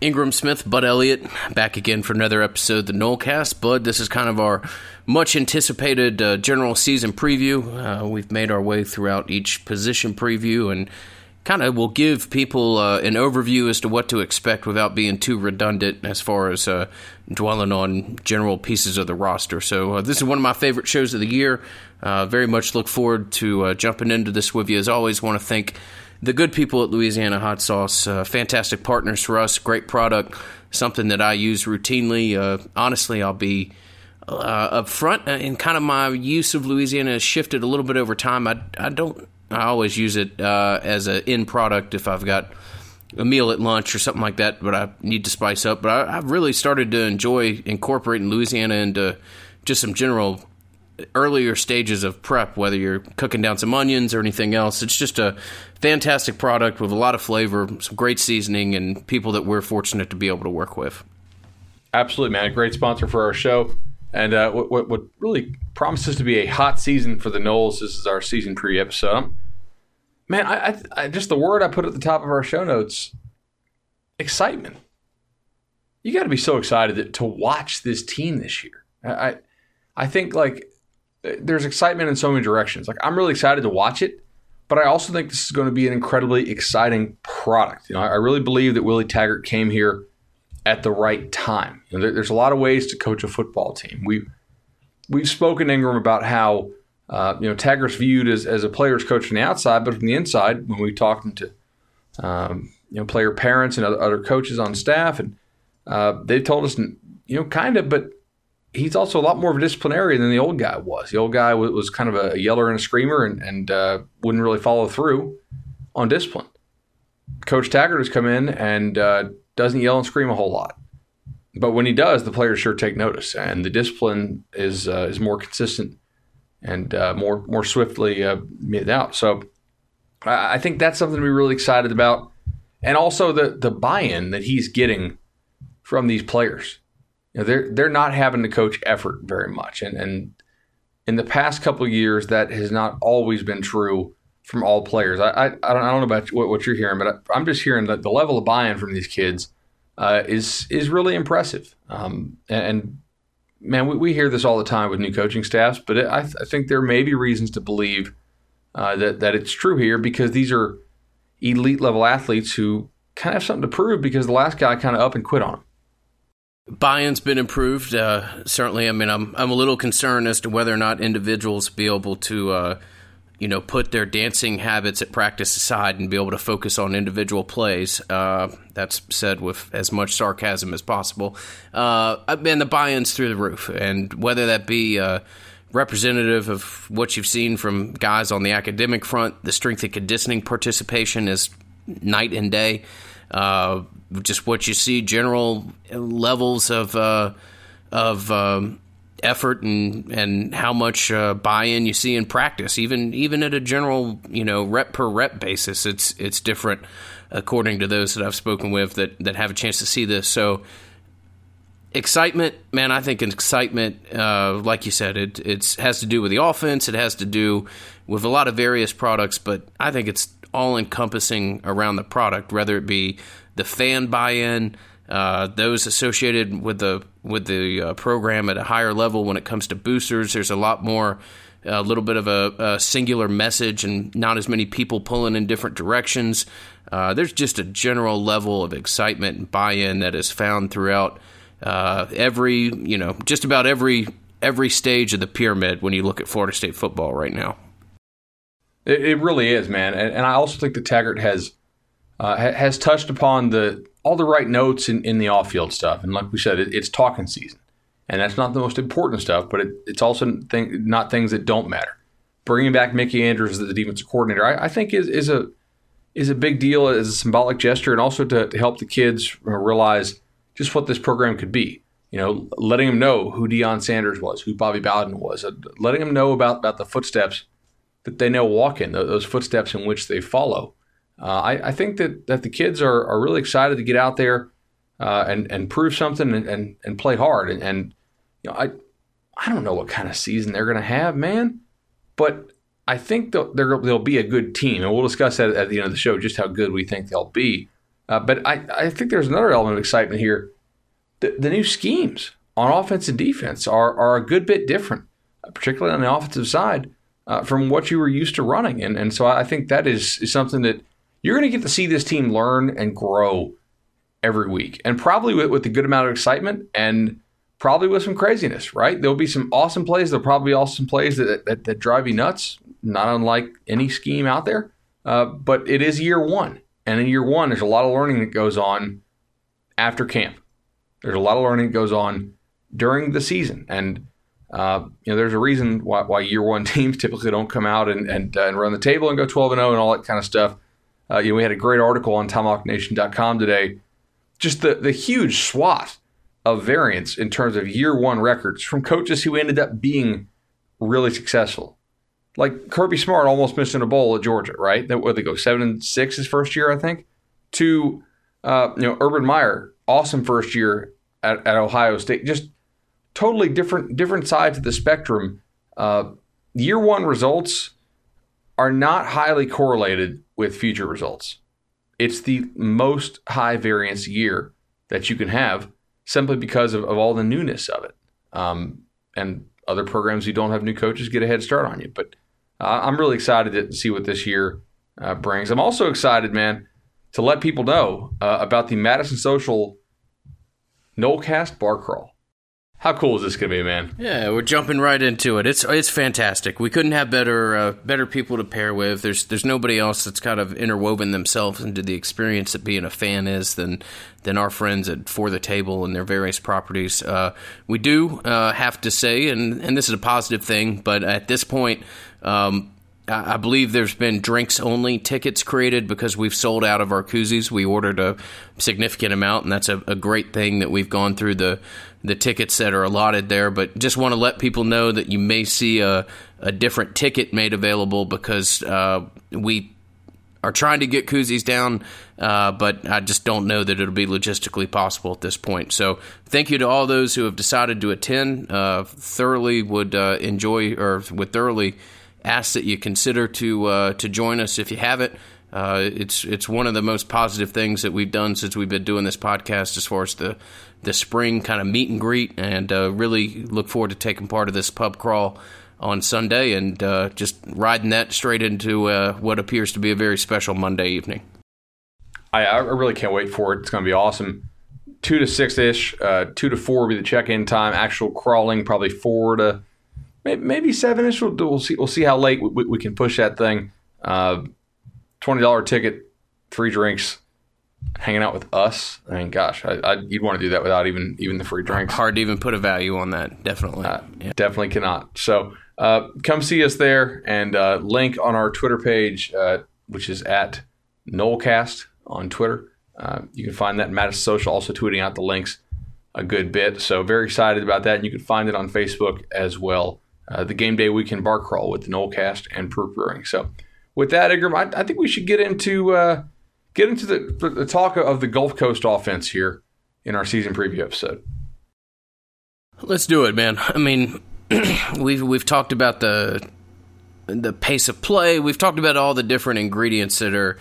Ingram Smith, Bud Elliott, back again for another episode of the Nolecast. Bud, this is kind of our much-anticipated general season preview. We've made our way throughout each position preview and kind of will give people an overview as to what to expect without being too redundant as far as dwelling on general pieces of the roster. So this is one of my favorite shows of the year. Very much look forward to jumping into this with you. As always, want to thank the good people at Louisiana Hot Sauce, fantastic partners for us, great product, something that I use routinely. Honestly, I'll be up front, and kind of my use of Louisiana has shifted a little bit over time. I always use it as an end product if I've got a meal at lunch or something like that, but I need to spice up. But I've really started to enjoy incorporating Louisiana into just some general earlier stages of prep, whether you're cooking down some onions or anything else. It's just a fantastic product with a lot of flavor, some great seasoning, and people that we're fortunate to be able to work with. Absolutely, man. A great sponsor for our show. And what really promises to be a hot season for the Noles. This is our season three episode. Man, I just the word I put at the top of our show notes, excitement. You got to be so excited to watch this team this year. I think, like, there's excitement in so many directions. Like, I'm really excited to watch it, but I also think this is going to be an incredibly exciting product. You know, I really believe that Willie Taggart came here at the right time. You know, there's a lot of ways to coach a football team. We've spoken, Ingram, about how Taggart's viewed as a player's coach from the outside, but from the inside, when we talked to player parents and other coaches on staff, and they've told us, but he's also a lot more of a disciplinarian than the old guy was. The old guy was kind of a yeller and a screamer and wouldn't really follow through on discipline. Coach Taggart has come in and doesn't yell and scream a whole lot. But when he does, the players sure take notice, and the discipline is more consistent and more swiftly meted out. So I think that's something to be really excited about, and also the buy-in that he's getting from these players. You know, they're not having to coach effort very much, and in the past couple of years, that has not always been true from all players. I don't know about what you're hearing, but I'm just hearing that the level of buy-in from these kids is really impressive. And man, we hear this all the time with new coaching staffs, but I think there may be reasons to believe that it's true here, because these are elite-level athletes who kind of have something to prove, because the last guy kind of up and quit on them. Buy-in's been improved, certainly. I mean, I'm a little concerned as to whether or not individuals be able to put their dancing habits at practice aside and be able to focus on individual plays. That's said with as much sarcasm as possible. The buy-in's through the roof, and whether that be representative of what you've seen from guys on the academic front, the strength and conditioning participation is night and day. Just what you see, general levels of effort and how much buy-in you see in practice, even at a general rep per rep basis, it's different according to those that I've spoken with that have a chance to see this. So excitement, man. I think excitement, like you said, it has to do with the offense. It has to do with a lot of various products, but I think it's all-encompassing around the product, whether it be the fan buy-in, those associated with the program at a higher level. When it comes to boosters, there's a lot more, a little bit of a singular message and not as many people pulling in different directions. There's just a general level of excitement and buy-in that is found throughout just about every stage of the pyramid when you look at Florida State football right now. It really is, man. And I also think that Taggart has touched upon all the right notes in the off-field stuff. And like we said, it's talking season. And that's not the most important stuff, but it's also not things that don't matter. Bringing back Mickey Andrews as the defensive coordinator, I think is a big deal, as a symbolic gesture, and also to help the kids realize just what this program could be. You know, letting them know who Deion Sanders was, who Bobby Bowden was, letting them know about the footsteps that they now walk in, those footsteps in which they follow. I think that the kids are really excited to get out there and prove something and play hard. I don't know what kind of season they're going to have, man, but I think they'll be a good team. And we'll discuss that at the end of the show, just how good we think they'll be. But I think there's another element of excitement here. The new schemes on offense and defense are a good bit different, particularly on the offensive side, from what you were used to running. And so I think that is something that you're going to get to see this team learn and grow every week. And probably with a good amount of excitement and probably with some craziness, right? There'll be some awesome plays. There'll probably be awesome plays that drive you nuts, not unlike any scheme out there. But it is year one. And in year one, there's a lot of learning that goes on after camp. There's a lot of learning that goes on during the season. And there's a reason why year one teams typically don't come out and run the table and go 12-0 and all that kind of stuff. We had a great article on TomahawkNation.com today. Just the huge swath of variance in terms of year one records from coaches who ended up being really successful. Like Kirby Smart almost missing a bowl at Georgia, right? That would they go 7-6 his first year, I think. To Urban Meyer, awesome first year at Ohio State. Just totally different sides of the spectrum. Year one results are not highly correlated with future results. It's the most high variance year that you can have, simply because of all the newness of it. And other programs who don't have new coaches get a head start on you. But I'm really excited to see what this year brings. I'm also excited, man, to let people know about the Madison Social Nolecast Bar Crawl. How cool is this going to be, man? Yeah, we're jumping right into it. It's fantastic. We couldn't have better people to pair with. There's nobody else that's kind of interwoven themselves into the experience that being a fan is than our friends at For the Table and their various properties. We do have to say, and this is a positive thing, but at this point, I believe there's been drinks-only tickets created because we've sold out of our koozies. We ordered a significant amount, and that's a great thing that we've gone through the tickets that are allotted there. But just want to let people know that you may see a different ticket made available because we are trying to get koozies down, but I just don't know that it'll be logistically possible at this point. So thank you to all those who have decided to attend. Thoroughly would enjoy or would thoroughly ask that you consider to join us if you haven't. It's one of the most positive things that we've done since we've been doing this podcast as far as the spring kind of meet and greet, and really look forward to taking part of this pub crawl on Sunday and just riding that straight into what appears to be a very special Monday evening. I really can't wait for it. It's going to be awesome. 2 to 6-ish, 2 to 4 will be the check-in time. Actual crawling probably 4 to... maybe 7-ish. We'll see how late we can push that thing. $20 ticket, free drinks, hanging out with us. I mean, gosh, you'd want to do that without even the free drinks. Hard to even put a value on that, definitely. Definitely cannot. So come see us there, and link on our Twitter page, which is at Nolecast on Twitter. You can find that in Madison Social, also tweeting out the links a good bit. So very excited about that. And you can find it on Facebook as well. The Game Day Weekend Bar Crawl with the Nolecast and Proof Brewing. So with that, Ingram, I think we should get into the talk of the Gulf Coast offense here in our season preview episode. Let's do it, man. I mean, we've talked about the pace of play. We've talked about all the different ingredients that are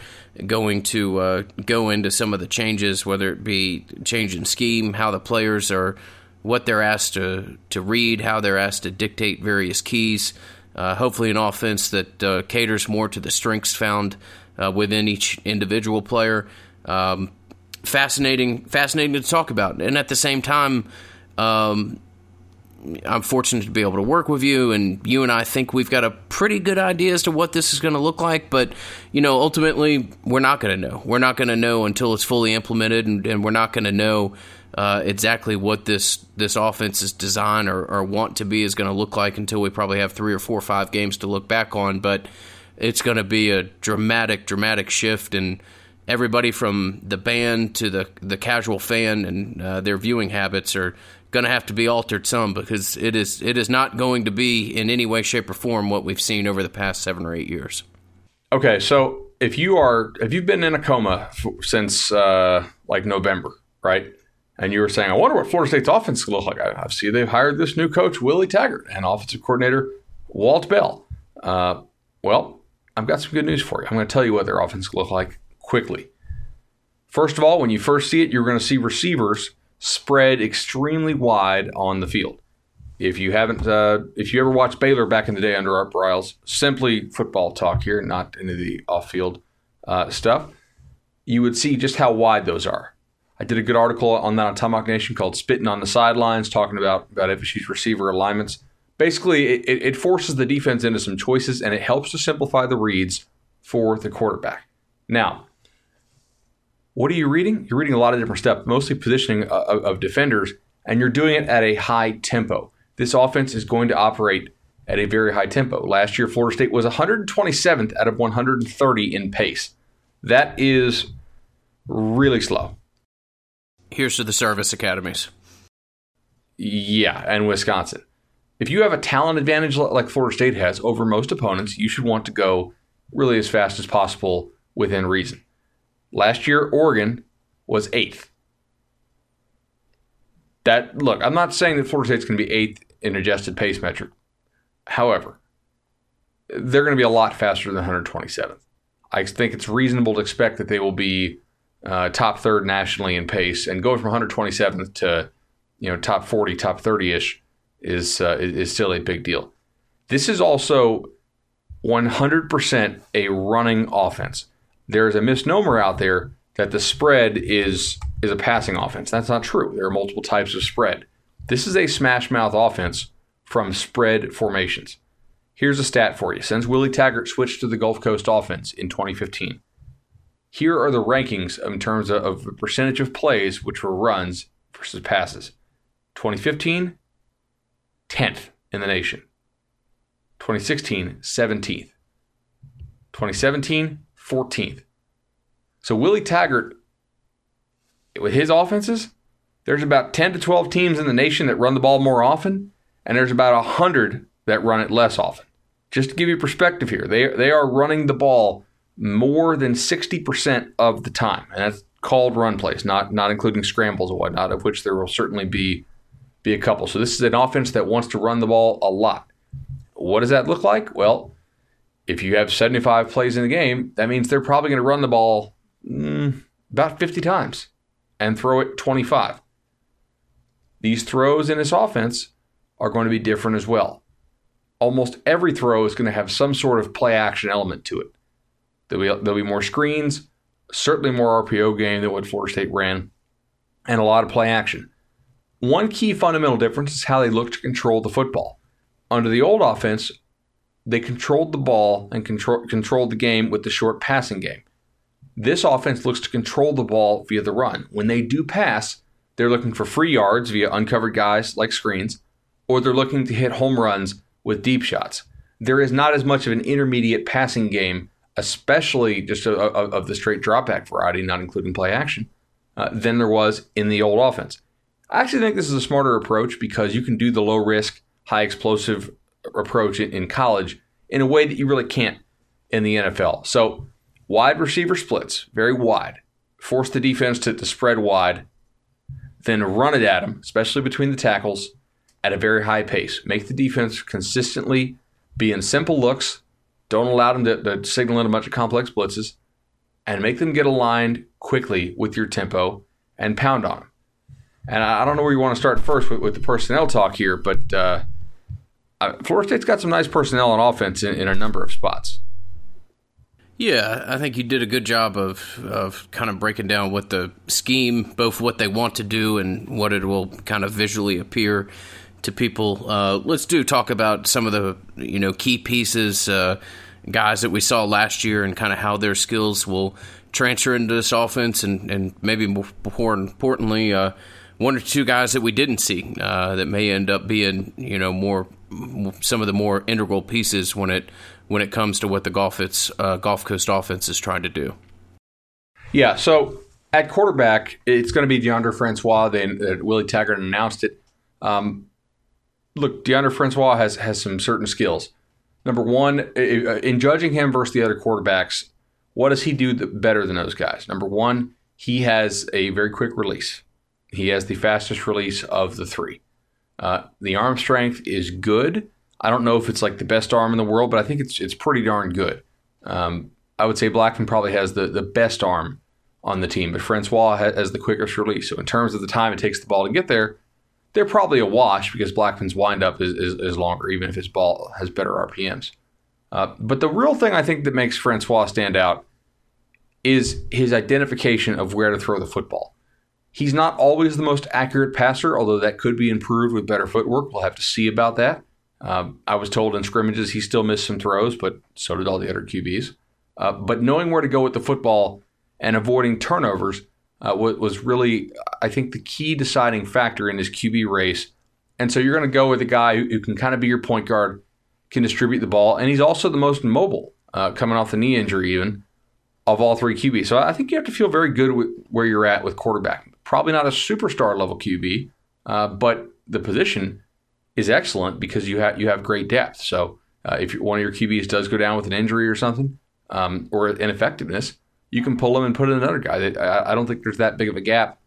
going to go into some of the changes, whether it be change in scheme, how the players are, what they're asked to read, how they're asked to dictate various keys. Hopefully an offense that caters more to the strengths found within each individual player. Fascinating to talk about. And at the same time, I'm fortunate to be able to work with you, and you and I think we've got a pretty good idea as to what this is going to look like, but, ultimately, we're not going to know. We're not going to know until it's fully implemented, and we're not going to know exactly what this offense's design or want to be is going to look like until we probably have 3 or 4 or 5 games to look back on, but it's going to be a dramatic shift, and everybody from the band to the casual fan and their viewing habits are going to have to be altered some, because it is not going to be in any way, shape, or form what we've seen over the past 7 or 8 years. Okay, so if you've been in a coma since November, right? And you were saying, I wonder what Florida State's offense could look like. I see they've hired this new coach, Willie Taggart, and offensive coordinator Walt Bell. Well, I've got some good news for you. I'm going to tell you what their offense could look like quickly. First of all, when you first see it, you're going to see receivers spread extremely wide on the field. If you haven't, if you ever watched Baylor back in the day under Art Briles, simply football talk here, not into the off-field stuff, you would see just how wide those are. I did a good article on that on Tomahawk Nation called Spitting on the Sidelines, talking about FSU's receiver alignments. Basically, it forces the defense into some choices, and it helps to simplify the reads for the quarterback. Now, what are you reading? You're reading a lot of different stuff, mostly positioning of defenders, and you're doing it at a high tempo. This offense is going to operate at a very high tempo. Last year, Florida State was 127th out of 130 in pace. That is really slow. Here's to the service academies. Yeah, and Wisconsin. If you have a talent advantage like Florida State has over most opponents, you should want to go really as fast as possible within reason. Last year, Oregon was 8th. Look, I'm not saying that Florida State's going to be 8th in adjusted pace metric. However, they're going to be a lot faster than 127th. I think it's reasonable to expect that they will be top third nationally in pace, and going from 127th to top 40, top 30-ish is still a big deal. This is also 100% a running offense. There is a misnomer out there that the spread is a passing offense. That's not true. There are multiple types of spread. This is a smash-mouth offense from spread formations. Here's a stat for you. Since Willie Taggart switched to the Gulf Coast offense in 2015, here are the rankings in terms of the percentage of plays which were runs versus passes. 2015, 10th in the nation. 2016, 17th. 2017, 14th. So Willie Taggart, with his offenses, there's about 10 to 12 teams in the nation that run the ball more often, and there's about 100 that run it less often. Just to give you perspective here, they are running the ball more than 60% of the time, and that's called run plays, not including scrambles and whatnot, of which there will certainly be a couple. So this is an offense that wants to run the ball a lot. What does that look like? Well, if you have 75 plays in a game, that means they're probably going to run the ball about 50 times and throw it 25. These throws in this offense are going to be different as well. Almost every throw is going to have some sort of play-action element to it. There'll be more screens, certainly more RPO game than what Florida State ran, and a lot of play-action. One key fundamental difference is how they look to control the football. Under the old offense, they controlled the ball and controlled the game with the short passing game. This offense looks to control the ball via the run. When they do pass, they're looking for free yards via uncovered guys like screens, or they're looking to hit home runs with deep shots. There is not as much of an intermediate passing game, especially just of the straight dropback variety, not including play action, than there was in the old offense. I actually think this is a smarter approach because you can do the low-risk, high-explosive approach in college in a way that you really can't in the NFL. So wide receiver splits, very wide, force the defense to spread wide, then run it at them, especially between the tackles, at a very high pace. Make the defense consistently be in simple looks, don't allow them to signal in a bunch of complex blitzes, and make them get aligned quickly with your tempo and pound on them. And I don't know where you want to start first with the personnel talk here, but Florida State's got some nice personnel on offense in a number of spots. Yeah, I think you did a good job of kind of breaking down what the scheme, both what they want to do and what it will kind of visually appear to people. Let's talk about some of the key pieces, guys that we saw last year and kind of how their skills will transfer into this offense, and maybe more importantly, one or two guys that we didn't see that may end up being some of the more integral pieces when it comes to what the Gulf Coast offense is trying to do. Yeah, so at quarterback, it's going to be DeAndre Francois. Willie Taggart announced it. Look, DeAndre Francois has some certain skills. Number one, in judging him versus the other quarterbacks, what does he do better than those guys? Number one, he has a very quick release. He has the fastest release of the three. The arm strength is good. I don't know if it's like the best arm in the world, but I think it's pretty darn good. I would say Blackman probably has the best arm on the team. But Francois has the quickest release. So in terms of the time it takes the ball to get there, they're probably a wash because Blackman's windup is longer, even if his ball has better RPMs. But the real thing I think that makes Francois stand out is his identification of where to throw the football. He's not always the most accurate passer, although that could be improved with better footwork. We'll have to see about that. I was told in scrimmages he still missed some throws, but so did all the other QBs. But knowing where to go with the football and avoiding turnovers was really, I think, the key deciding factor in his QB race. And so you're going to go with a guy who can kind of be your point guard, can distribute the ball, and he's also the most mobile, coming off the knee injury even, of all three QBs. So I think you have to feel very good with where you're at with quarterback. Probably not a superstar level QB, but the position is excellent because you have great depth. So if one of your QBs does go down with an injury or something, or ineffectiveness, you can pull him and put in another guy. I don't think there's that big of a gap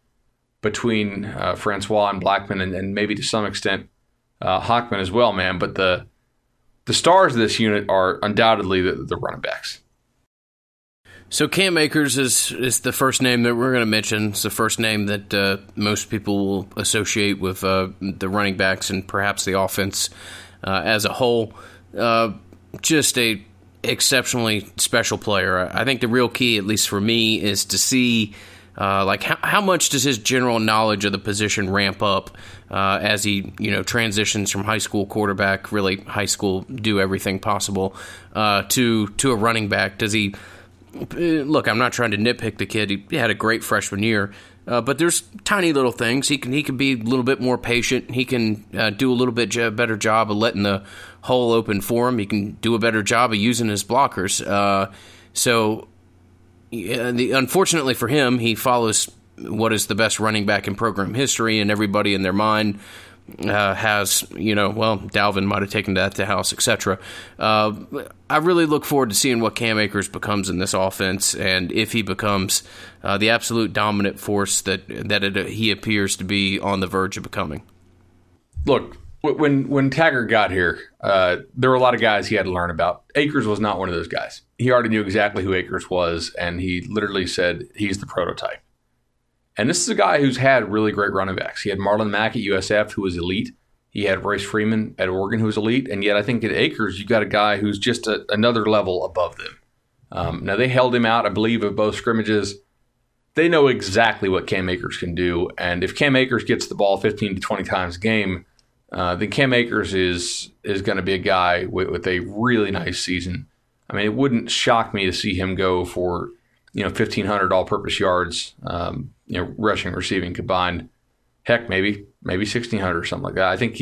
between Francois and Blackman, and maybe to some extent Hockman as well, man. But the stars of this unit are undoubtedly the running backs. So Cam Akers is the first name that we're going to mention. It's the first name that most people will associate with the running backs and perhaps the offense as a whole. Just a exceptionally special player. I think the real key, at least for me, is to see how much does his general knowledge of the position ramp up as he transitions from high school quarterback, really high school do everything possible, to a running back. Does he look? I'm not trying to nitpick the kid. He had a great freshman year, but there's tiny little things he can be a little bit more patient. He can do a little bit better job of letting the hole open for him. He can do a better job of using his blockers. Unfortunately for him, he follows what is the best running back in program history, and everybody in their mind has, Dalvin might have taken that to house, etc. I really look forward to seeing what Cam Akers becomes in this offense, and if he becomes the absolute dominant force that he appears to be on the verge of becoming. Look, when Taggart got here, there were a lot of guys he had to learn about. Akers was not one of those guys. He already knew exactly who Akers was, and he literally said he's the prototype. And this is a guy who's had really great running backs. He had Marlon Mack at USF, who was elite. He had Royce Freeman at Oregon, who was elite. And yet I think at Akers, you got a guy who's just another level above them. Now, they held him out, I believe, of both scrimmages. They know exactly what Cam Akers can do. And if Cam Akers gets the ball 15 to 20 times a game, then Cam Akers is going to be a guy with a really nice season. I mean, it wouldn't shock me to see him go for 1,500 all-purpose yards, rushing, receiving combined. Heck, maybe 1,600 or something like that. I think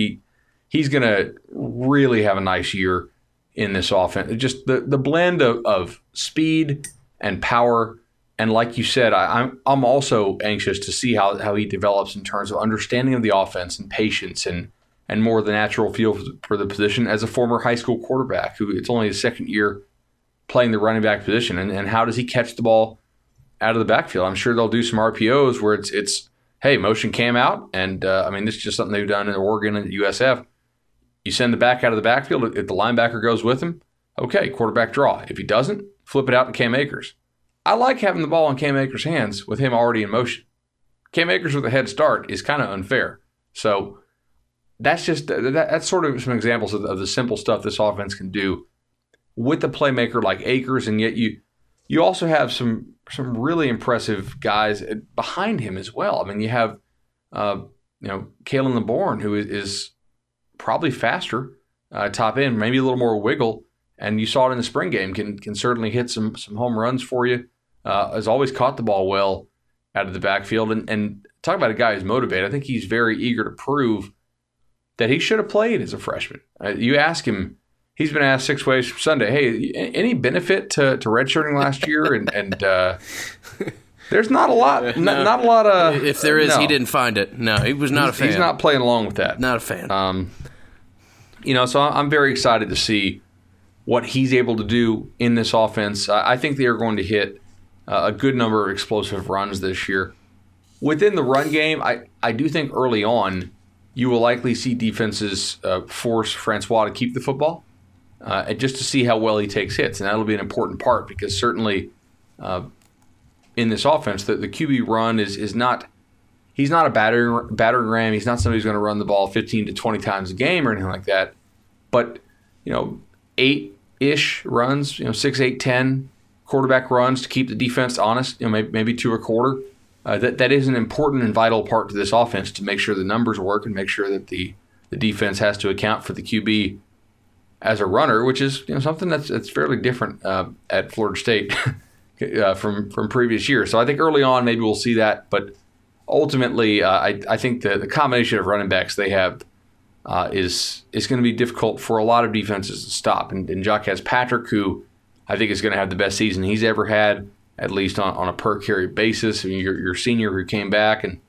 he's going to really have a nice year in this offense. Just the blend of speed and power. And like you said, I'm also anxious to see how he develops in terms of understanding of the offense and patience and more of the natural feel for the position as a former high school quarterback who it's only his second year playing the running back position. And how does he catch the ball out of the backfield? I'm sure they'll do some RPOs where it's hey, motion cam out. And this is just something they've done in Oregon and at USF. You send the back out of the backfield. If the linebacker goes with him, okay, quarterback draw. If he doesn't, flip it out to Cam Akers. I like having the ball in Cam Akers' hands with him already in motion. Cam Akers with a head start is kind of unfair. So that's just that's sort of some examples of the simple stuff this offense can do with a playmaker like Akers, and yet you also have some really impressive guys behind him as well. I mean, you have Kalen LeBourne, who is probably faster top end, maybe a little more wiggle, and you saw it in the spring game. Can certainly hit some home runs for you. Has always caught the ball well out of the backfield, and talk about a guy who's motivated. I think he's very eager to prove that he should have played as a freshman. You ask him, he's been asked six ways from Sunday, hey, any benefit to redshirting last year? And there's not a lot. Not a lot of... If there is, no. He didn't find it. No, he was not a fan. He's not playing along with that. Not a fan. So I'm very excited to see what he's able to do in this offense. I think they are going to hit a good number of explosive runs this year. Within the run game, I do think early on, you will likely see defenses force Francois to keep the football and just to see how well he takes hits. And that'll be an important part because certainly in this offense. The QB run is not – he's not a battering ram. He's not somebody who's going to run the ball 15 to 20 times a game or anything like that. But, you know, 8-ish runs, you know, 6, 8, 10 quarterback runs to keep the defense honest, you know, maybe 2 a quarter. That is an important and vital part to this offense, to make sure the numbers work and make sure that the defense has to account for the QB as a runner, which is, you know, something that's fairly different at Florida State from previous years. So I think early on maybe we'll see that, but ultimately I think the combination of running backs they have is going to be difficult for a lot of defenses to stop. And Jockez Patrick, who I think is going to have the best season he's ever had, at least on a per carry basis. I mean, your senior who came back and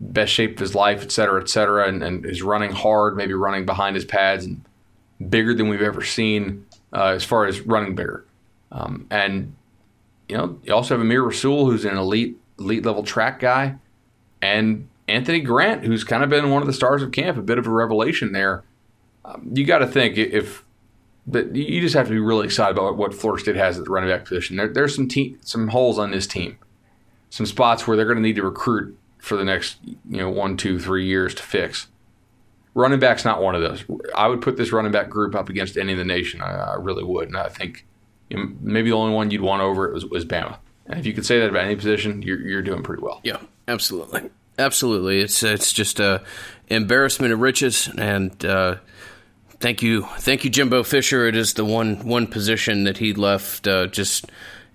best shape of his life, et cetera, and is running hard, maybe running behind his pads and bigger than we've ever seen as far as running bigger. And, you know, you also have Amir Rasul, who's an elite level track guy, and Anthony Grant, who's kind of been one of the stars of camp, a bit of a revelation there. You got to think but you just have to be really excited about what Florida State has at the running back position. There's some holes on this team, some spots where they're going to need to recruit for the next 1, 2, 3 years to fix. Running back's not one of those. I would put this running back group up against any in the nation. I really would, and I think maybe the only one you'd want over it was Bama. And if you could say that about any position, you're doing pretty well. Yeah, absolutely, absolutely. It's just a embarrassment of riches, and. Thank you, Jimbo Fisher. It is the one position that he left just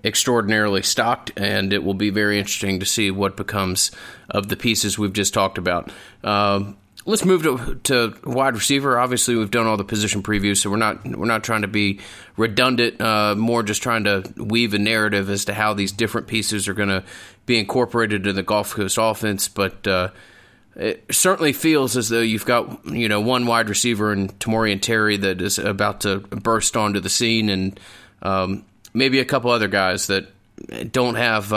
extraordinarily stocked, and it will be very interesting to see what becomes of the pieces we've just talked about. Let's move to wide receiver. Obviously, we've done all the position previews, so we're not trying to be redundant. More just trying to weave a narrative as to how these different pieces are going to be incorporated in the Gulf Coast offense, but. It certainly feels as though you've got, one wide receiver in Tamorrion Terry that is about to burst onto the scene, and maybe a couple other guys that don't have,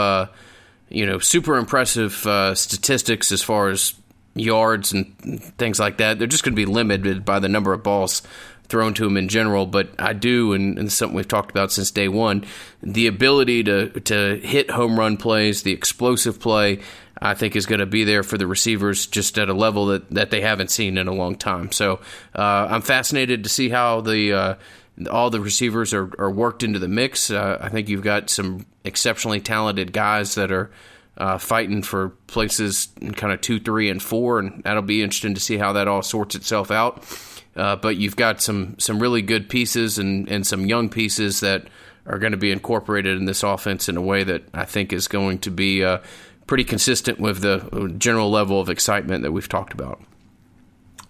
super impressive statistics as far as yards and things like that. They're just going to be limited by the number of balls thrown to them in general. But I do, and it's something we've talked about since day one, the ability to hit home run plays, the explosive play, I think is going to be there for the receivers just at a level that they haven't seen in a long time. So I'm fascinated to see how all the receivers are worked into the mix. I think you've got some exceptionally talented guys that are fighting for places in kind of 2, 3, and 4, and that'll be interesting to see how that all sorts itself out. But you've got some really good pieces and some young pieces that are going to be incorporated in this offense in a way that I think is going to be pretty consistent with the general level of excitement that we've talked about.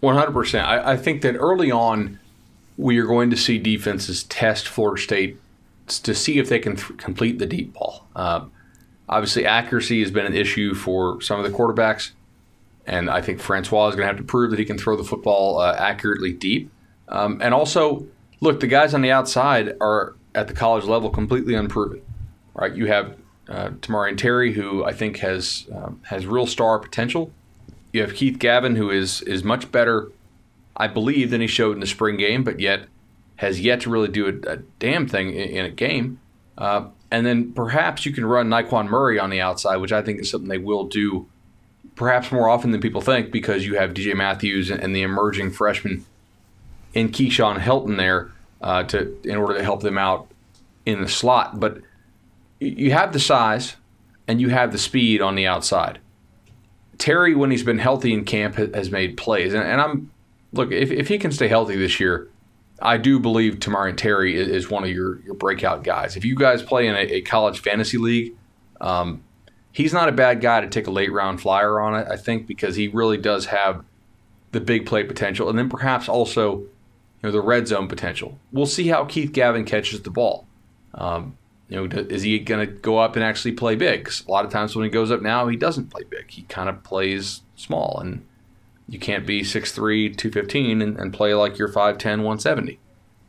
100%. I think that early on, we are going to see defenses test Florida State to see if they can complete the deep ball. Obviously, accuracy has been an issue for some of the quarterbacks, and I think Francois is going to have to prove that he can throw the football accurately deep. And also, look, the guys on the outside are, at the college level, completely unproven. All right, you have Tamorrion Terry, who I think has real star potential. You have Keith Gavin, who is much better, I believe, than he showed in the spring game, but yet has yet to really do a damn thing in a game. And then perhaps you can run Nyquan Murray on the outside, which I think is something they will do perhaps more often than people think, because you have DJ Matthews and the emerging freshman in Keyshawn Hilton there in order to help them out in the slot. But you have the size and you have the speed on the outside. Terry, when he's been healthy in camp, has made plays. And if he can stay healthy this year, I do believe Tamorrion Terry is one of your breakout guys. If you guys play in a college fantasy league, he's not a bad guy to take a late round flyer on it, I think, because he really does have the big play potential. And then perhaps also, the red zone potential. We'll see how Keith Gavin catches the ball. Is he going to go up and actually play big? Because a lot of times when he goes up now, he doesn't play big. He kind of plays small, and you can't be 6'3", 215 and play like you're 5'10", 170.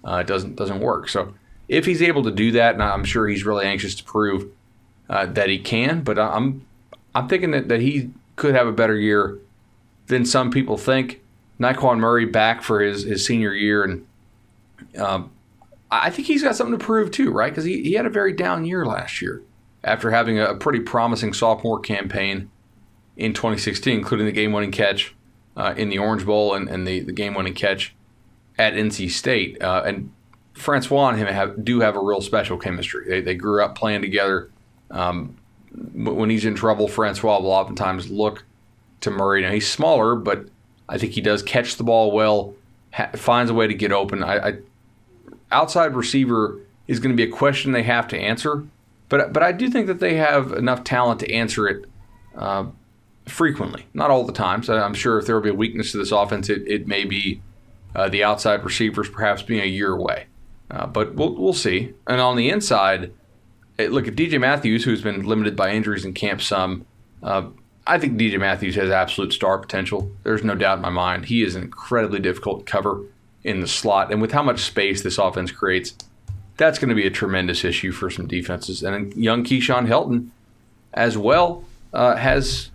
It doesn't work. So if he's able to do that, and I'm sure he's really anxious to prove that he can, but I'm thinking that he could have a better year than some people think. Nyquan Murray back for his senior year, and I think he's got something to prove too, right? Because he had a very down year last year. after having a pretty promising sophomore campaign in 2016, including the game-winning catch in the Orange Bowl and the game-winning catch at NC State. And Francois and him do have a real special chemistry. They grew up playing together. When he's in trouble, Francois will oftentimes look to Murray. Now, he's smaller, but I think he does catch the ball well, finds a way to get open. Outside receiver is going to be a question they have to answer, but I do think that they have enough talent to answer it frequently, not all the time. So I'm sure if there will be a weakness to this offense, it may be the outside receivers perhaps being a year away. But we'll see. And on the inside, look at DJ Matthews, who's been limited by injuries in camp some. I think DJ Matthews has absolute star potential. There's no doubt in my mind. He is an incredibly difficult to cover in the slot. And with how much space this offense creates, that's going to be a tremendous issue for some defenses. And young Keyshawn Hilton as well has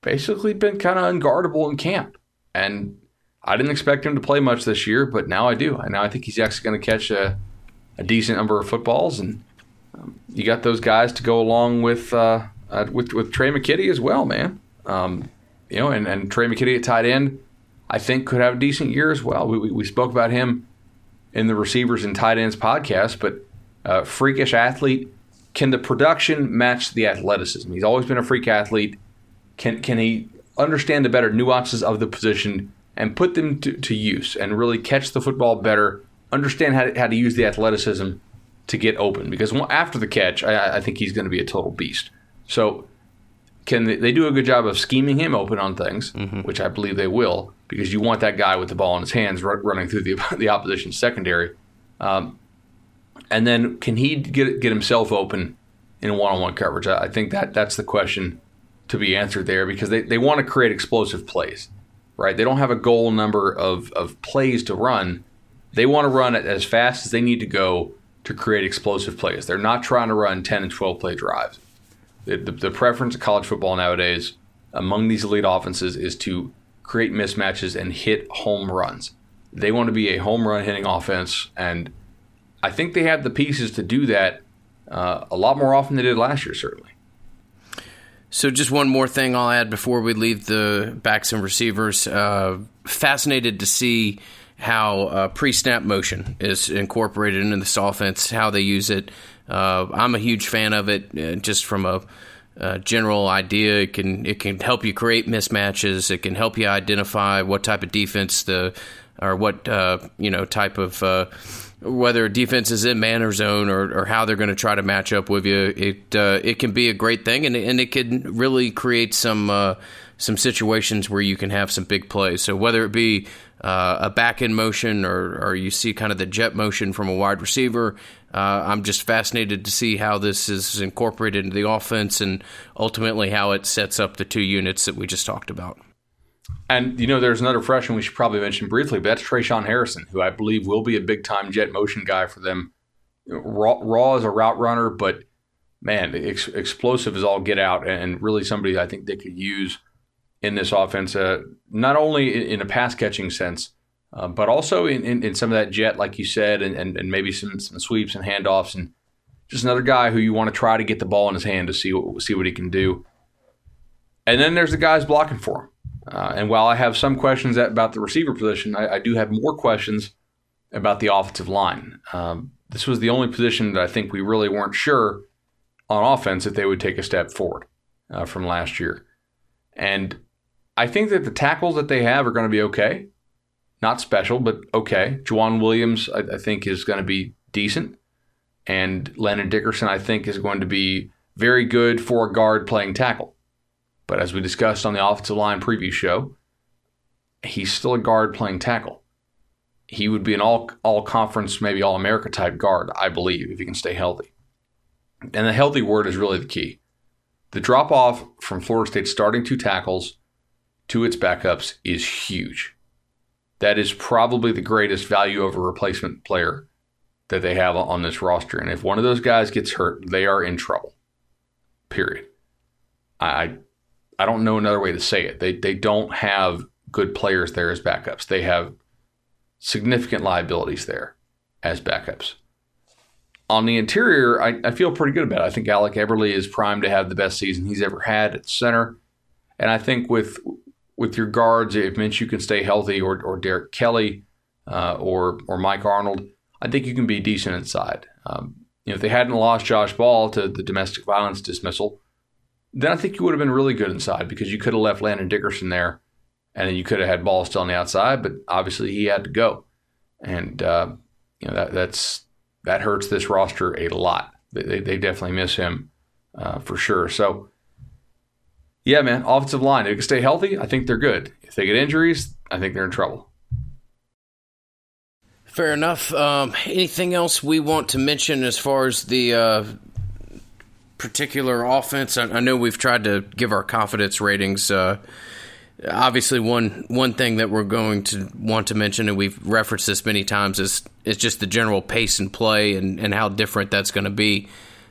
basically been kind of unguardable in camp. And I didn't expect him to play much this year, but now I do. And now I think he's actually going to catch a decent number of footballs. And you got those guys to go along with Trey McKitty as well, man. And Trey McKitty at tight end, I think, could have a decent year as well. We spoke about him in the Receivers and Tight Ends podcast, but freakish athlete. Can the production match the athleticism? He's always been a freak athlete. Can he understand the better nuances of the position and put them to use and really catch the football better, understand how to use the athleticism to get open? Because after the catch, I think he's going to be a total beast. So can they do a good job of scheming him open on things, which I believe they will, because you want that guy with the ball in his hands running through the opposition secondary. And then can he get himself open in one-on-one coverage? I think that's the question to be answered there, because they want to create explosive plays, right? They don't have a goal number of plays to run. They want to run it as fast as they need to go to create explosive plays. They're not trying to run 10 and 12-play drives. The preference of college football nowadays among these elite offenses is to create mismatches and hit home runs. They want to be a home run hitting offense, and I think they have the pieces to do that a lot more often than they did last year, certainly. So just one more thing I'll add before we leave the backs and receivers. Fascinated to see how pre-snap motion is incorporated into this offense, how they use it. I'm a huge fan of it, just from a general idea. It can help you create mismatches. It can help you identify what type of defense whether defense is in man or zone, or how they're going to try to match up with you. It can be a great thing, and it can really create some situations where you can have some big plays. So whether it be a back end motion, or you see kind of the jet motion from a wide receiver, I'm just fascinated to see how this is incorporated into the offense and ultimately how it sets up the two units that we just talked about. And, there's another freshman we should probably mention briefly, but that's Trayshawn Harrison, who I believe will be a big-time jet motion guy for them. Raw as a route runner, but, man, explosive is all get out, and really somebody I think they could use in this offense, not only in a pass-catching sense, but also in some of that jet, like you said, and maybe some sweeps and handoffs, and just another guy who you want to try to get the ball in his hand to see what he can do. And then there's the guys blocking for him. And while I have some questions about the receiver position, I do have more questions about the offensive line. This was the only position that I think we really weren't sure on offense if they would take a step forward from last year. And I think that the tackles that they have are going to be okay. Not special, but okay. Juwan Williams, I think, is going to be decent. And Landon Dickerson, I think, is going to be very good for a guard playing tackle. But as we discussed on the offensive line preview show, he's still a guard playing tackle. He would be an all-conference, maybe all-America type guard, I believe, if he can stay healthy. And the healthy word is really the key. The drop-off from Florida State's starting two tackles to its backups is huge. That is probably the greatest value over replacement player that they have on this roster. And if one of those guys gets hurt, they are in trouble, period. I don't know another way to say it. They don't have good players there as backups. They have significant liabilities there as backups. On the interior, I feel pretty good about it. I think Alec Eberle is primed to have the best season he's ever had at center. And I think with your guards, if Minshew can stay healthy or Derek Kelly or Mike Arnold, I think you can be decent inside. If they hadn't lost Josh Ball to the domestic violence dismissal, then I think you would have been really good inside because you could have left Landon Dickerson there and then you could have had Ball still on the outside, but obviously he had to go. And that hurts this roster a lot. They definitely miss him for sure. So, yeah, man, offensive line. If they can stay healthy, I think they're good. If they get injuries, I think they're in trouble. Fair enough. Anything else we want to mention as far as the particular offense? I know we've tried to give our confidence ratings. Obviously, one thing that we're going to want to mention, and we've referenced this many times, is just the general pace and play and how different that's going to be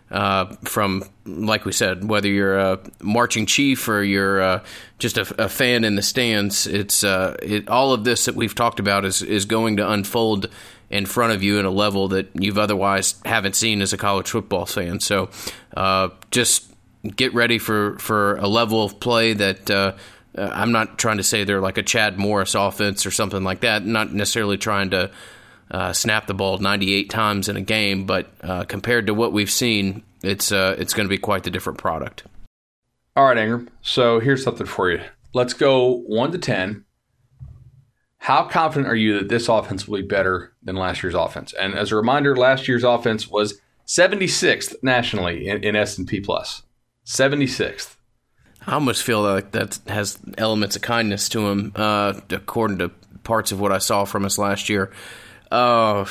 from, like we said, whether you're a marching chief or you're just a fan in the stands. It's all of this that we've talked about is going to unfold in front of you at a level that you've otherwise haven't seen as a college football fan. So just get ready for a level of play that I'm not trying to say they're like a Chad Morris offense or something like that. Not necessarily trying to snap the ball 98 times in a game, but compared to what we've seen, it's going to be quite the different product. All right, Ingram. So here's something for you. Let's go 1 to 10. How confident are you that this offense will be better than last year's offense? And as a reminder, last year's offense was 76th nationally in S&P+. 76th. I almost feel like that has elements of kindness to him, according to parts of what I saw from us last year. I'm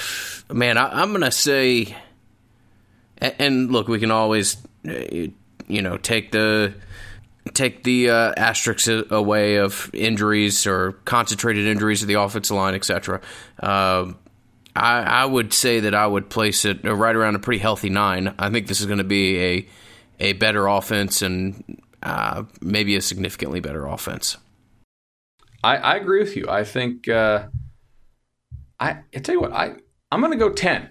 going to say, and look, we can always, take the asterisks away of injuries or concentrated injuries of the offensive line, etc. I would say that I would place it right around a pretty healthy 9. I think this is going to be a better offense and maybe a significantly better offense. I agree with you. I think I tell you what, I'm going to go 10.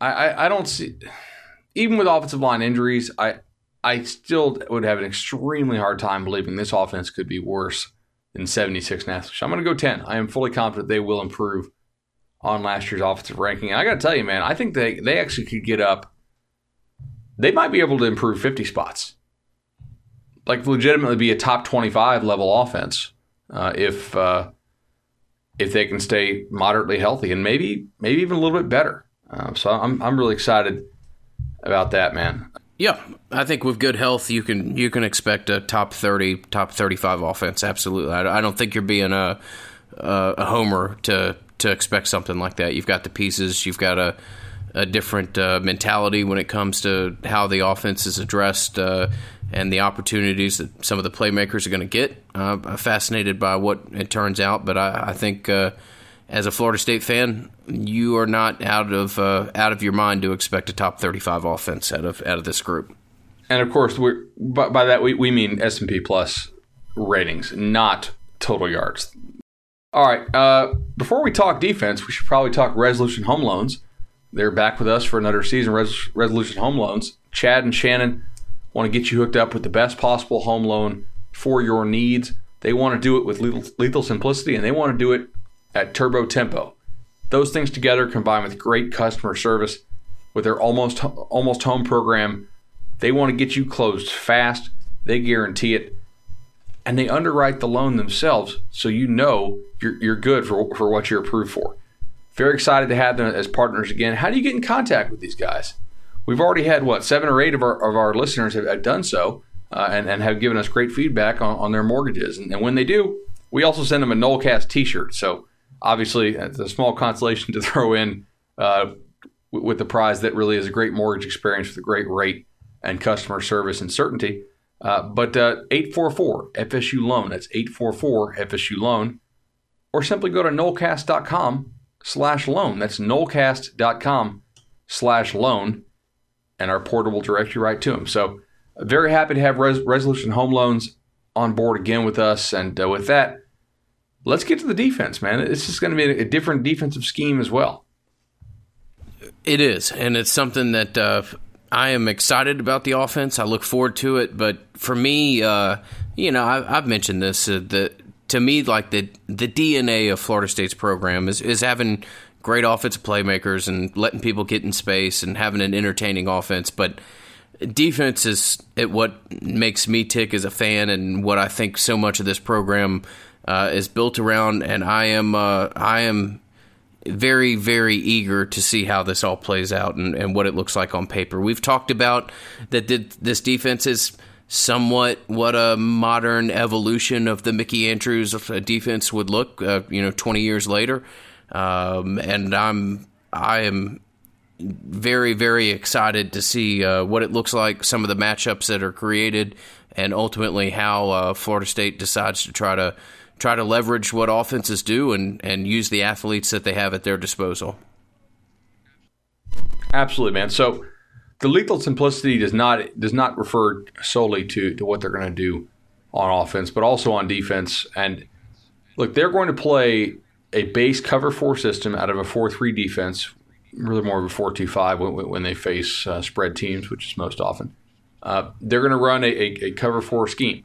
I don't see, even with offensive line injuries, I still would have an extremely hard time believing this offense could be worse than 76 nationally. So I'm going to go 10. I am fully confident they will improve on last year's offensive ranking. And I got to tell you, man, I think they actually could get up. They might be able to improve 50 spots. Like legitimately be a top 25 level offense if they can stay moderately healthy and maybe even a little bit better. So I'm really excited about that, man. Yeah, I think with good health, you can expect a top 30, top 35 offense. Absolutely, I don't think you're being a homer to expect something like that. You've got the pieces, you've got a different mentality when it comes to how the offense is addressed and the opportunities that some of the playmakers are going to get. I'm fascinated by what it turns out, but I think as a Florida State fan, you are not out of your mind to expect a top 35 offense out of this group. And of course, by that we mean S&P plus ratings, not total yards. All right, before we talk defense, we should probably talk Resolution Home Loans. They're back with us for another season. Resolution Home Loans. Chad and Shannon want to get you hooked up with the best possible home loan for your needs. They want to do it with lethal simplicity, and they want to do it at turbo tempo. Those things together combined with great customer service with their almost home program, they want to get you closed fast. They guarantee it, and they underwrite the loan themselves so you know you're good for what you're approved for. Very excited to have them as partners again. How do you get in contact with these guys? We've already had, 7 or 8 of our listeners have done so and have given us great feedback on their mortgages. And when they do, we also send them a Nolecast T-shirt. So obviously, it's a small consolation to throw in with the prize that really is a great mortgage experience with a great rate and customer service and certainty. But 844-FSU-LOAN. That's 844-FSU-LOAN. Or simply go to Nolecast.com/loan. That's Nolecast.com/loan, and our portal will direct you right to them. So very happy to have Resolution Home Loans on board again with us. And with that, let's get to the defense, man. This is going to be a different defensive scheme as well. It is, and it's something that I am excited about the offense. I look forward to it, but for me, I've mentioned this, that to me, like the DNA of Florida State's program is having great offensive playmakers and letting people get in space and having an entertaining offense, but defense is what makes me tick as a fan and what I think so much of this program is built around, and I am very, very eager to see how this all plays out and what it looks like on paper. We've talked about that this defense is somewhat what a modern evolution of the Mickey Andrews defense would look, 20 years later. And I am very, very excited to see what it looks like, some of the matchups that are created, and ultimately how Florida State decides to try to leverage what offenses do and use the athletes that they have at their disposal. Absolutely, man. So the lethal simplicity does not refer solely to what they're going to do on offense, but also on defense. And look, they're going to play a base cover 4 system out of a 4-3 defense, really more of a 4-2-5 when they face spread teams, which is most often. They're going to run a cover 4 scheme.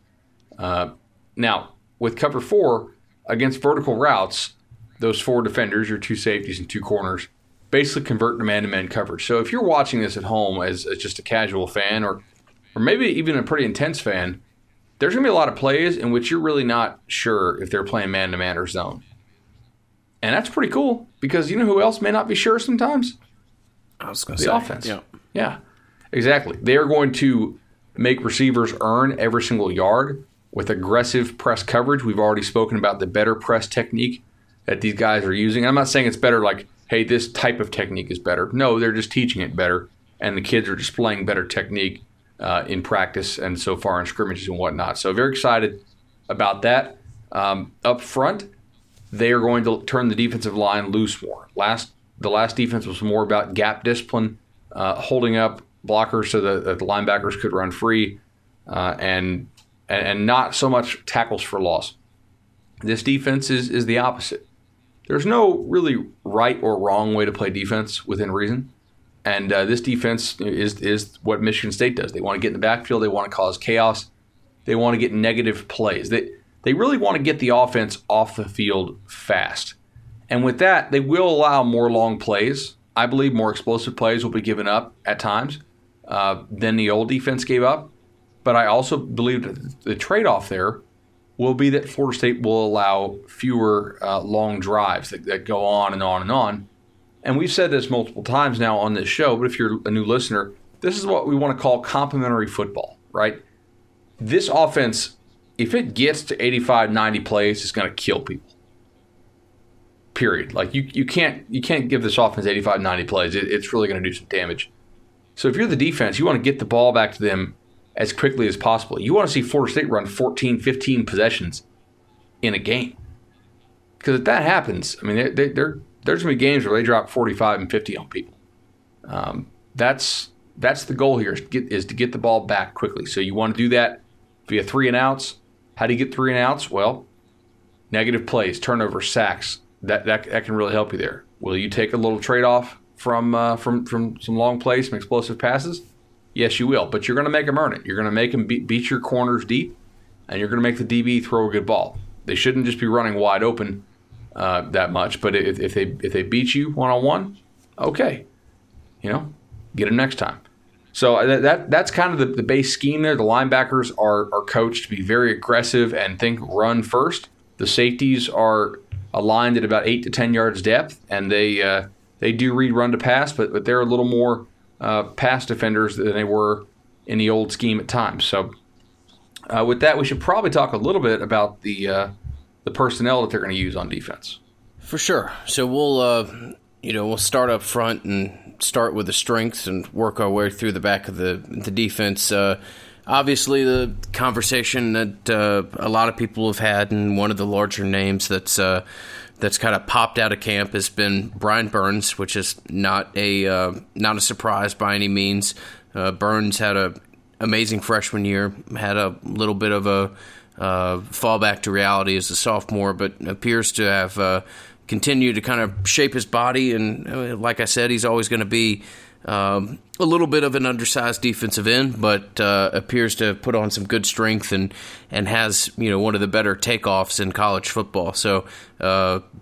Now, with cover 4 against vertical routes, those 4 defenders, your 2 safeties and 2 corners, basically convert to man-to-man coverage. So if you're watching this at home as just a casual fan or maybe even a pretty intense fan, there's going to be a lot of plays in which you're really not sure if they're playing man-to-man or zone. And that's pretty cool because you know who else may not be sure sometimes? I was going to say. The offense. Yeah, exactly. They are going to make receivers earn every single yard with aggressive press coverage. We've already spoken about the better press technique that these guys are using. And I'm not saying it's better like, hey, this type of technique is better. No, they're just teaching it better, and the kids are displaying better technique in practice and so far in scrimmages and whatnot. So very excited about that. Up front, they are going to turn the defensive line loose more. The last defense was more about gap discipline, holding up blockers so that the linebackers could run free, and not so much tackles for loss. This defense is the opposite. There's no really right or wrong way to play defense within reason, and this defense is what Michigan State does. They want to get in the backfield. They want to cause chaos. They want to get negative plays. They really want to get the offense off the field fast. And with that, they will allow more long plays. I believe more explosive plays will be given up at times than the old defense gave up. But I also believe that the trade-off there will be that Florida State will allow fewer long drives that go on and on and on. And we've said this multiple times now on this show, but if you're a new listener, this is what we want to call complementary football, right? This offense, if it gets to 85, 90 plays, it's going to kill people. Period. Like you can't give this offense 85, 90 plays. It's really going to do some damage. So if you're the defense, you want to get the ball back to them as quickly as possible. You want to see Florida State run 14, 15 possessions in a game. Because if that happens, I mean, there's going to be games where they drop 45 and 50 on people. That's the goal here is to get the ball back quickly. So you want to do that via 3-and-outs. How do you get 3-and-outs? Well, negative plays, turnovers, sacks. That can really help you there. Will you take a little trade-off from some long plays, some explosive passes? Yes, you will, but you're going to make them earn it. You're going to make them beat your corners deep, and you're going to make the DB throw a good ball. They shouldn't just be running wide open that much, but if they beat you one-on-one, okay. Get them next time. So that's kind of the base scheme there. The linebackers are coached to be very aggressive and think run first. The safeties are aligned at about 8 to 10 yards depth, and they do read run to pass, but they're a little more pass defenders than they were in the old scheme at times. So with that, we should probably talk a little bit about the personnel that they're going to use on defense. For sure. So we'll we'll start up front and start with the strengths and work our way through the back of the defense. Obviously, the conversation that a lot of people have had, and one of the larger names that's kind of popped out of camp has been Brian Burns, which is not a surprise by any means. Burns had an amazing freshman year, had a little bit of a fallback to reality as a sophomore, but appears to have continue to kind of shape his body. And like I said, he's always going to be a little bit of an undersized defensive end, but appears to put on some good strength and has, you know, one of the better takeoffs in college football. So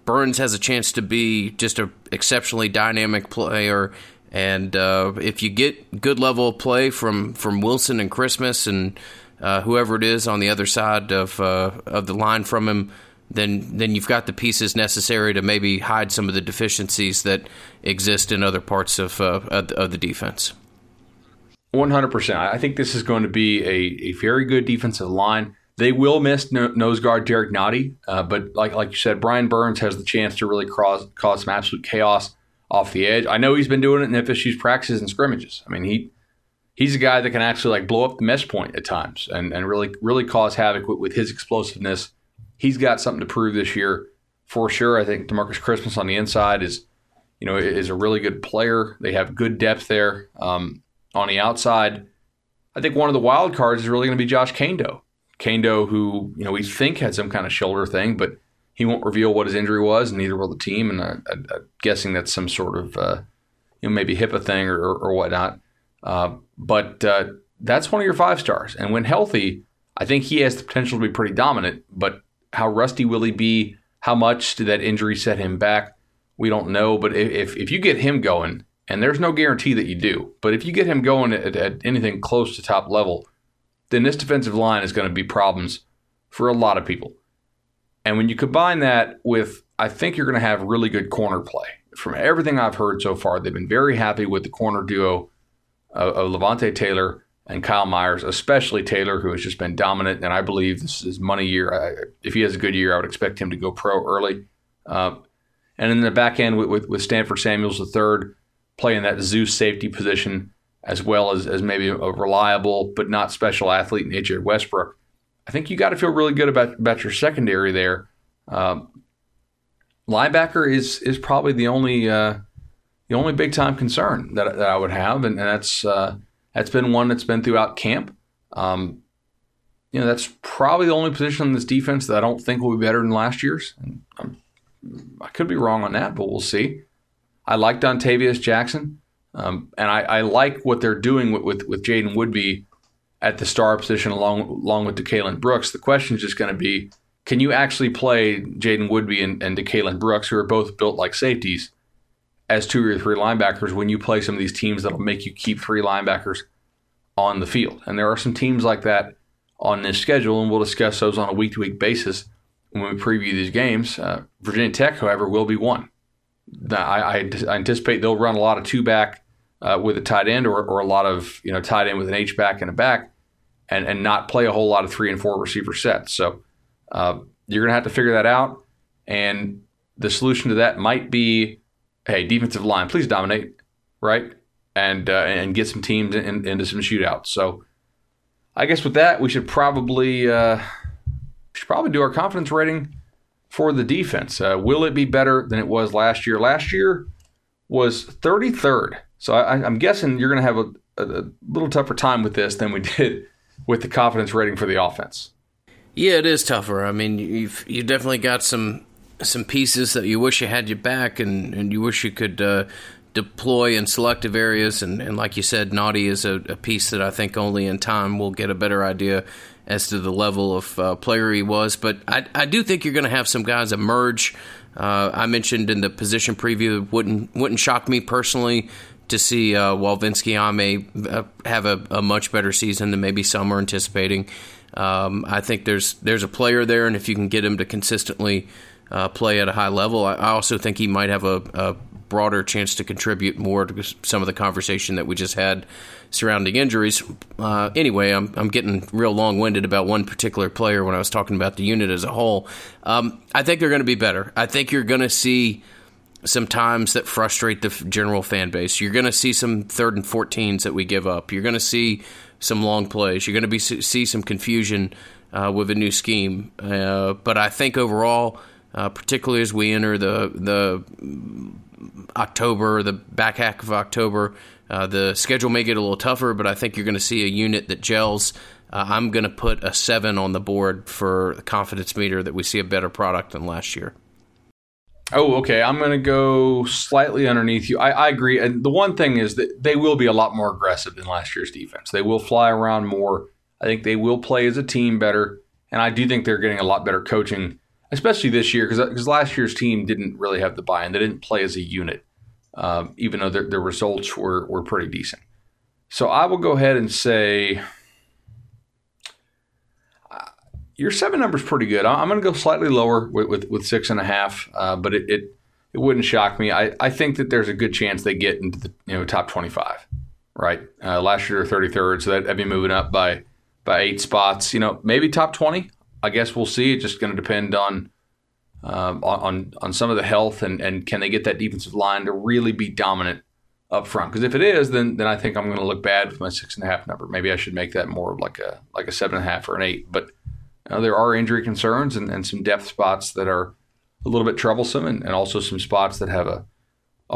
Burns has a chance to be just an exceptionally dynamic player. And if you get good level of play from Wilson and Christmas and whoever it is on the other side of the line from him, then you've got the pieces necessary to maybe hide some of the deficiencies that exist in other parts of the defense. 100%. I think this is going to be a very good defensive line. They will miss nose guard Derek Nottie, but like you said, Brian Burns has the chance to really cause some absolute chaos off the edge. I know he's been doing it in FSU's practices and scrimmages. I mean, he's a guy that can actually like blow up the mesh point at times and really cause havoc with his explosiveness. He's got something to prove this year for sure. I think DeMarcus Christmas on the inside is a really good player. They have good depth there. On the outside, I think one of the wild cards is really going to be Josh Kendo. Kendo, who we think had some kind of shoulder thing, but he won't reveal what his injury was, and neither will the team. And I'm guessing that's some sort of maybe HIPAA thing or whatnot. But that's one of your five stars. And when healthy, I think he has the potential to be pretty dominant, but how rusty will he be? How much did that injury set him back? We don't know. But if you get him going, and there's no guarantee that you do, but if you get him going at anything close to top level, then this defensive line is going to be problems for a lot of people. And when you combine that with, I think you're going to have really good corner play. From everything I've heard so far, they've been very happy with the corner duo of Levante Taylor and Kyle Myers, especially Taylor, who has just been dominant. And I believe this is money year. If he has a good year, I would expect him to go pro early. And in the back end with Stanford Samuels III playing that Zeus safety position, as well as maybe a reliable but not special athlete in A.J. Westbrook. I think you got to feel really good about your secondary there. Linebacker is probably the only big time concern that I would have, and that's been one that's been throughout camp. That's probably the only position on this defense that I don't think will be better than last year's. And I could be wrong on that, but we'll see. I like Dontavius Jackson, and I like what they're doing with Jaden Woodby at the star position along with DeKalen Brooks. The question is just going to be, can you actually play Jaden Woodby and DeKalen Brooks, who are both built like safeties, as two or three linebackers when you play some of these teams that'll make you keep three linebackers on the field? And there are some teams like that on this schedule, and we'll discuss those on a week-to-week basis when we preview these games. Virginia Tech, however, will be one. I anticipate they'll run a lot of two-back with a tight end or a lot of tight end with an H-back and a back, and not play a whole lot of 3 and 4 receiver sets. So you're going to have to figure that out. And the solution to that might be, hey, defensive line, please dominate, right? And get some teams into some shootouts. So I guess with that, we should probably do our confidence rating for the defense. Will it be better than it was last year? Last year was 33rd. So I'm guessing you're going to have a little tougher time with this than we did with the confidence rating for the offense. Yeah, it is tougher. I mean, you definitely got some pieces that you wish you had your back and you wish you could deploy in selective areas. And like you said, Naughty is a piece that I think only in time we'll get a better idea as to the level of player he was. But I do think you're going to have some guys emerge. I mentioned in the position preview, it wouldn't shock me personally to see Walvinski Ame have a much better season than maybe some are anticipating. I think there's a player there, and if you can get him to consistently play at a high level, I also think he might have a broader chance to contribute more to some of the conversation that we just had surrounding injuries. Anyway, I'm getting real long-winded about one particular player when I was talking about the unit as a whole. I think they're going to be better. I think you're going to see some times that frustrate the general fan base. You're going to see some 3rd and 14s that we give up. You're going to see some long plays. You're going to see some confusion with a new scheme. But I think overall, particularly as we enter the October, the back half of October, the schedule may get a little tougher, but I think you're going to see a unit that gels. I'm going to put a 7 on the board for the confidence meter that we see a better product than last year. Oh, okay. I'm going to go slightly underneath you. I agree. And the one thing is that they will be a lot more aggressive than last year's defense. They will fly around more. I think they will play as a team better. And I do think they're getting a lot better coaching, especially this year, because last year's team didn't really have the buy-in. They didn't play as a unit, even though their results were pretty decent. So I will go ahead and say your seven number's pretty good. I'm going to go slightly lower with 6.5, but it wouldn't shock me. I think that there's a good chance they get into the top 25, right? Last year they're 33rd, so that'd be moving up by 8 spots. Maybe top 20. I guess we'll see. It's just going to depend on some of the health and can they get that defensive line to really be dominant up front? Because if it is, then I think I'm going to look bad with my 6.5 number. Maybe I should make that more of like a 7.5 or an 8, but. There are injury concerns and some depth spots that are a little bit troublesome and also some spots that have a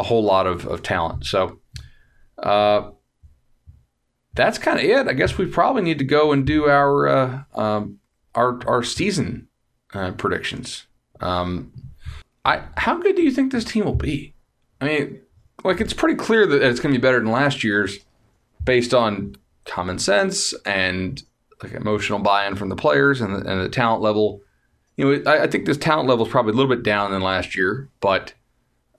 whole lot of talent. So that's kind of it. I guess we probably need to go and do our season predictions. How good do you think this team will be? I mean, it's pretty clear that it's going to be better than last year's based on common sense and – emotional buy-in from the players and the talent level. I think this talent level is probably a little bit down than last year, but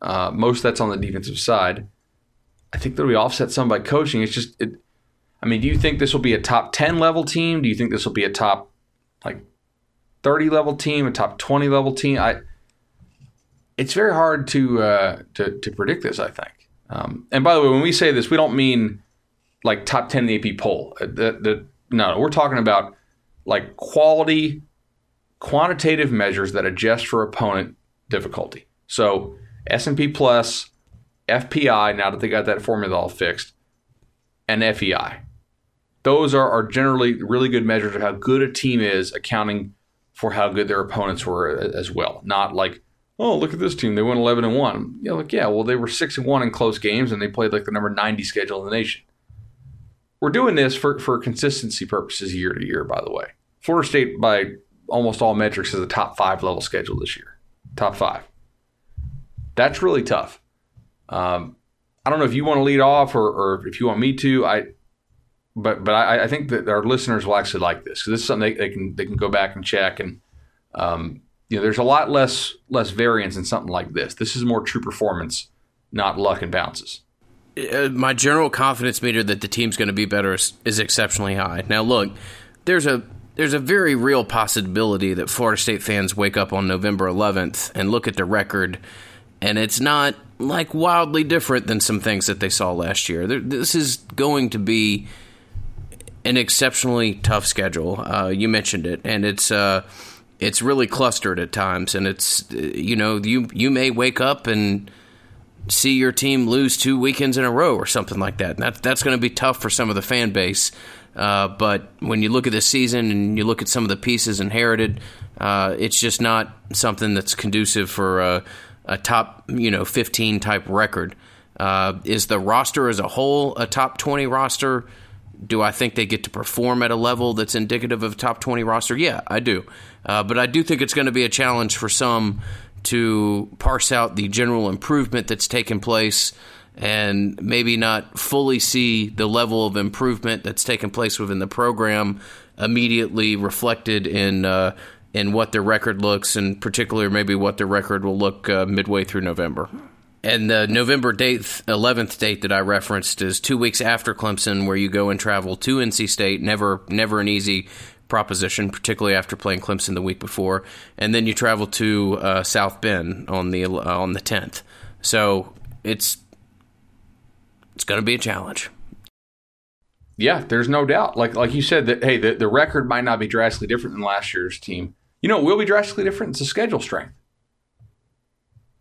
most of that's on the defensive side. I think that we offset some by coaching. It's just, do you think this will be a top 10 level team? Do you think this will be a top 30 level team, a top 20 level team? It's very hard to predict this, I think. And by the way, when we say this, we don't mean top 10 in the AP poll. No, we're talking about quality, quantitative measures that adjust for opponent difficulty. So S&P Plus, FPI, now that they got that formula all fixed, and FEI. Those are generally really good measures of how good a team is, accounting for how good their opponents were as well. Not look at this team. They went 11-1. They were 6-1 in close games, and they played the number 90 schedule in the nation. We're doing this for consistency purposes year to year, by the way. Florida State, by almost all metrics, is a top 5 level schedule this year. Top 5. That's really tough. I don't know if you want to lead off or if you want me to. But I think that our listeners will actually like this. So this is something they can go back and check. And there's a lot less variance in something like this. This is more true performance, not luck and bounces. My general confidence meter that the team's going to be better is exceptionally high. Now, look, there's a very real possibility that Florida State fans wake up on November 11th and look at the record, and it's not wildly different than some things that they saw last year. This is going to be an exceptionally tough schedule. You mentioned it, and it's really clustered at times, and it's you may wake up and see your team lose 2 weekends in a row or something like that. That's going to be tough for some of the fan base. But when you look at this season and you look at some of the pieces inherited, it's just not something that's conducive for a top 15 type record. Is the roster as a whole a top 20 roster? Do I think they get to perform at a level that's indicative of a top 20 roster? Yeah, I do. But I do think it's going to be a challenge for some to parse out the general improvement that's taken place and maybe not fully see the level of improvement that's taken place within the program immediately reflected in what their record looks, and particularly maybe what their record will look midway through November. And the November 11th date that I referenced is 2 weeks after Clemson, where you go and travel to NC State, never an easy proposition, particularly after playing Clemson the week before, and then you travel to South Bend on the 10th. So it's going to be a challenge. Yeah, there's no doubt. Like you said, that hey, the record might not be drastically different than last year's team. It will be drastically different. It's the schedule strength.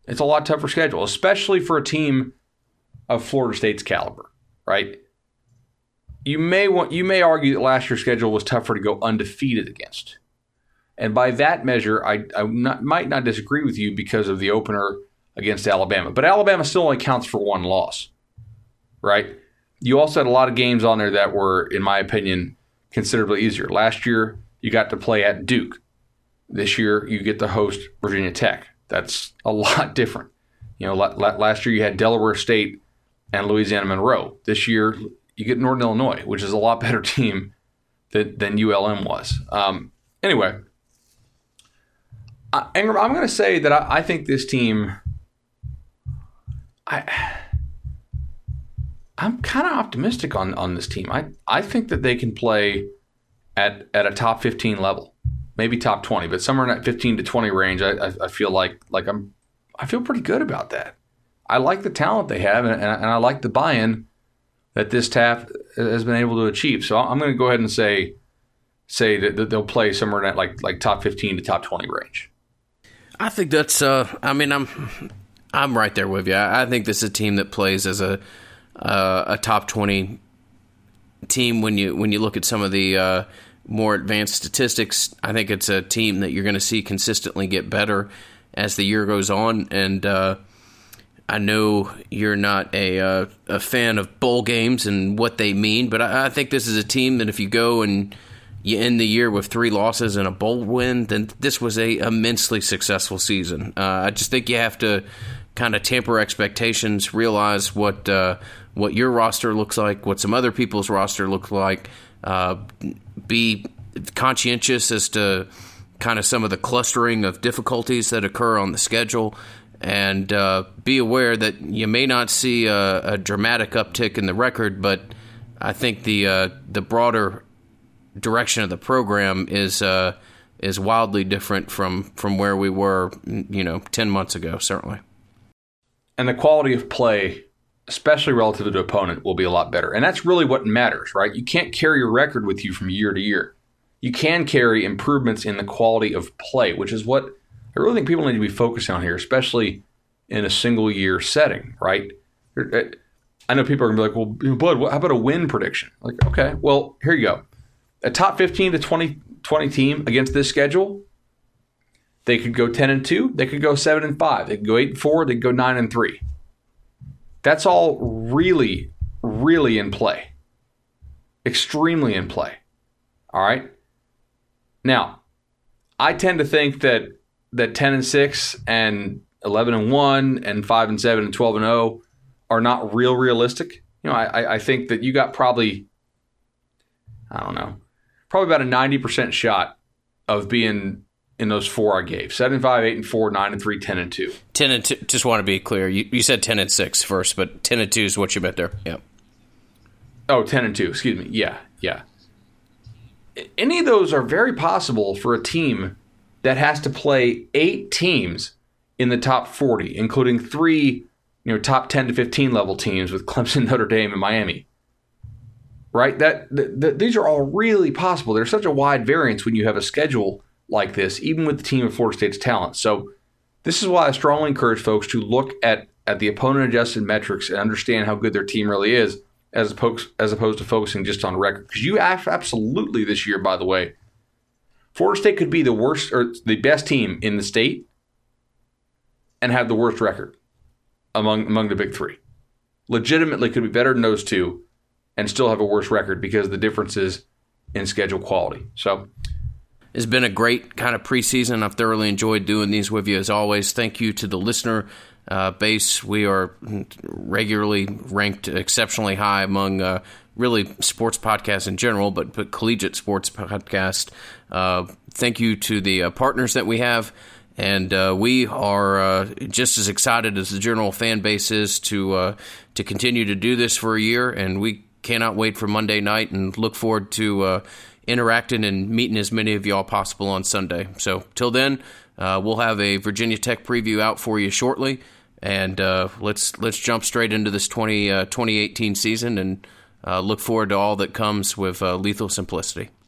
It's a lot tougher schedule, especially for a team of Florida State's caliber, right? You may argue that last year's schedule was tougher to go undefeated against. And by that measure, I might not disagree with you because of the opener against Alabama. But Alabama still only counts for one loss, right? You also had a lot of games on there that were, in my opinion, considerably easier. Last year, you got to play at Duke. This year, you get to host Virginia Tech. That's a lot different. You know, last year you had Delaware State and Louisiana Monroe. This year you get Northern Illinois, which is a lot better team than ULM was. Anyway, Ingram, I'm going to say that I think this team, I'm kind of optimistic on this team. I think that they can play at a top 15 level, maybe top 20, but somewhere in that 15 to 20 range. I feel like I feel pretty good about that. I like the talent they have, and I like the buy-in that this staff has been able to achieve. So I'm going to go ahead and say that they'll play somewhere in that like top 15 to top 20 range. I think that's. I mean, I'm right there with you. I think this is a team that plays as a top 20 team when you look at some of the more advanced statistics. I think it's a team that you're going to see consistently get better as the year goes on, and I know you're not a fan of bowl games and what they mean, but I think this is a team that if you go and you end the year with 3 losses and a bowl win, then this was a immensely successful season. I just think you have to kind of temper expectations, realize what your roster looks like, what some other people's roster look like, be conscientious as to kind of some of the clustering of difficulties that occur on the schedule, and be aware that you may not see a dramatic uptick in the record, but I think the broader direction of the program is wildly different from where we were, 10 months ago, certainly. And the quality of play, especially relative to the opponent, will be a lot better. And that's really what matters, right? You can't carry your record with you from year to year. You can carry improvements in the quality of play, which is what I really think people need to be focused on here, especially in a single-year setting, right? I know people are going to be like, well, Bud, how about a win prediction? Like, okay, well, here you go. A top 15 to 20 team against this schedule, they could go 10-2, they could go 7-5, they could go 8-4, they could go 9-3. That's all really, really in play. Extremely in play. All right. Now, I tend to think that 10-6 and 11-1 and 5-7 and 12-0 are not realistic. You know, I think that you got probably about a 90% shot of being in those 4 I gave. 7-5, 8-4, 9-3, 10-2. 10-2. Just want to be clear. You said 10-6 first, but 10-2 is what you meant there. Yeah. Oh, 10-2. Excuse me. Yeah. Any of those are very possible for a team that has to play 8 teams in the top 40, including 3, top 10 to 15 level teams with Clemson, Notre Dame, and Miami. Right? These are all really possible. There's such a wide variance when you have a schedule like this, even with the team of Florida State's talent. So this is why I strongly encourage folks to look at the opponent-adjusted metrics and understand how good their team really is, as opposed to focusing just on record. Because you absolutely this year, by the way, Florida State could be the worst or the best team in the state and have the worst record among the big 3. Legitimately could be better than those 2, and still have a worse record because of the differences in schedule quality. So it's been a great kind of preseason. I've thoroughly enjoyed doing these with you as always. Thank you to the listener base. We are regularly ranked exceptionally high among really sports podcasts in general, but collegiate sports podcast. Thank you to the partners that we have. And we are just as excited as the general fan base is to continue to do this for a year. And we cannot wait for Monday night and look forward to interacting and meeting as many of y'all possible on Sunday. So till then, we'll have a Virginia Tech preview out for you shortly, and let's jump straight into this 2018 season and look forward to all that comes with lethal simplicity.